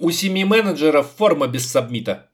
У 7 менеджеров форма без сабмита.